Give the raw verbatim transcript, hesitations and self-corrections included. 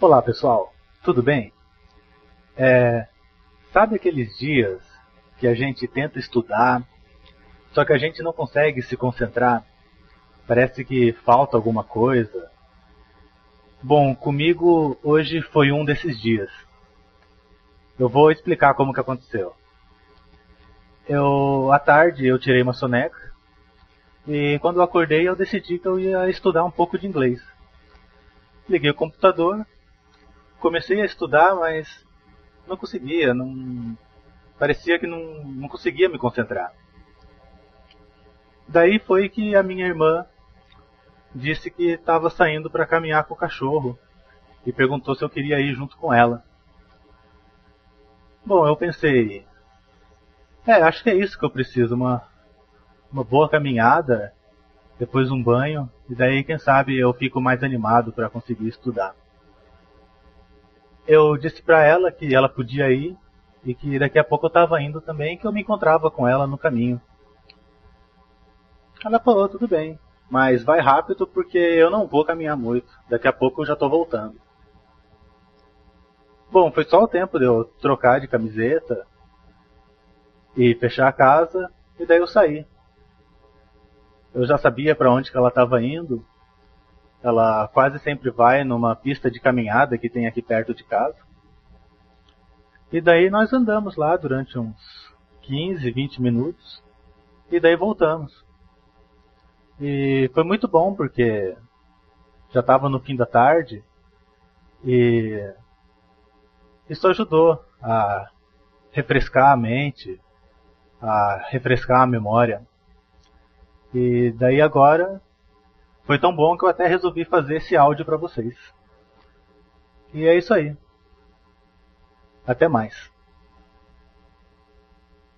Olá pessoal, tudo bem? É, sabe aqueles dias que a gente tenta estudar, só que a gente não consegue se concentrar? Parece que falta alguma coisa? Bom, comigo hoje foi um desses dias. Eu vou explicar como que aconteceu. Eu, à tarde eu tirei uma soneca e quando eu acordei eu decidi que eu ia estudar um pouco de inglês. Liguei o computador. Comecei a estudar, mas não conseguia, não... parecia que não, não conseguia me concentrar. Daí foi que a minha irmã disse que estava saindo para caminhar com o cachorro e perguntou se eu queria ir junto com ela. Bom, eu pensei, é, acho que é isso que eu preciso, uma, uma boa caminhada, depois um banho, e daí quem sabe eu fico mais animado para conseguir estudar. Eu disse para ela que ela podia ir e que daqui a pouco eu estava indo também, que eu me encontrava com ela no caminho. Ela falou, tudo bem, mas vai rápido porque eu não vou caminhar muito, daqui a pouco eu já estou voltando. Bom, foi só o tempo de eu trocar de camiseta e fechar a casa, e daí eu saí. Eu já sabia para onde que ela estava indo. Ela quase sempre vai numa pista de caminhada que tem aqui perto de casa. E daí nós andamos lá durante uns quinze, vinte minutos. E daí voltamos. E foi muito bom porque já estava no fim da tarde. E isso ajudou a refrescar a mente, a refrescar a memória. E daí agora... foi tão bom que eu até resolvi fazer esse áudio para vocês. E é isso aí. Até mais.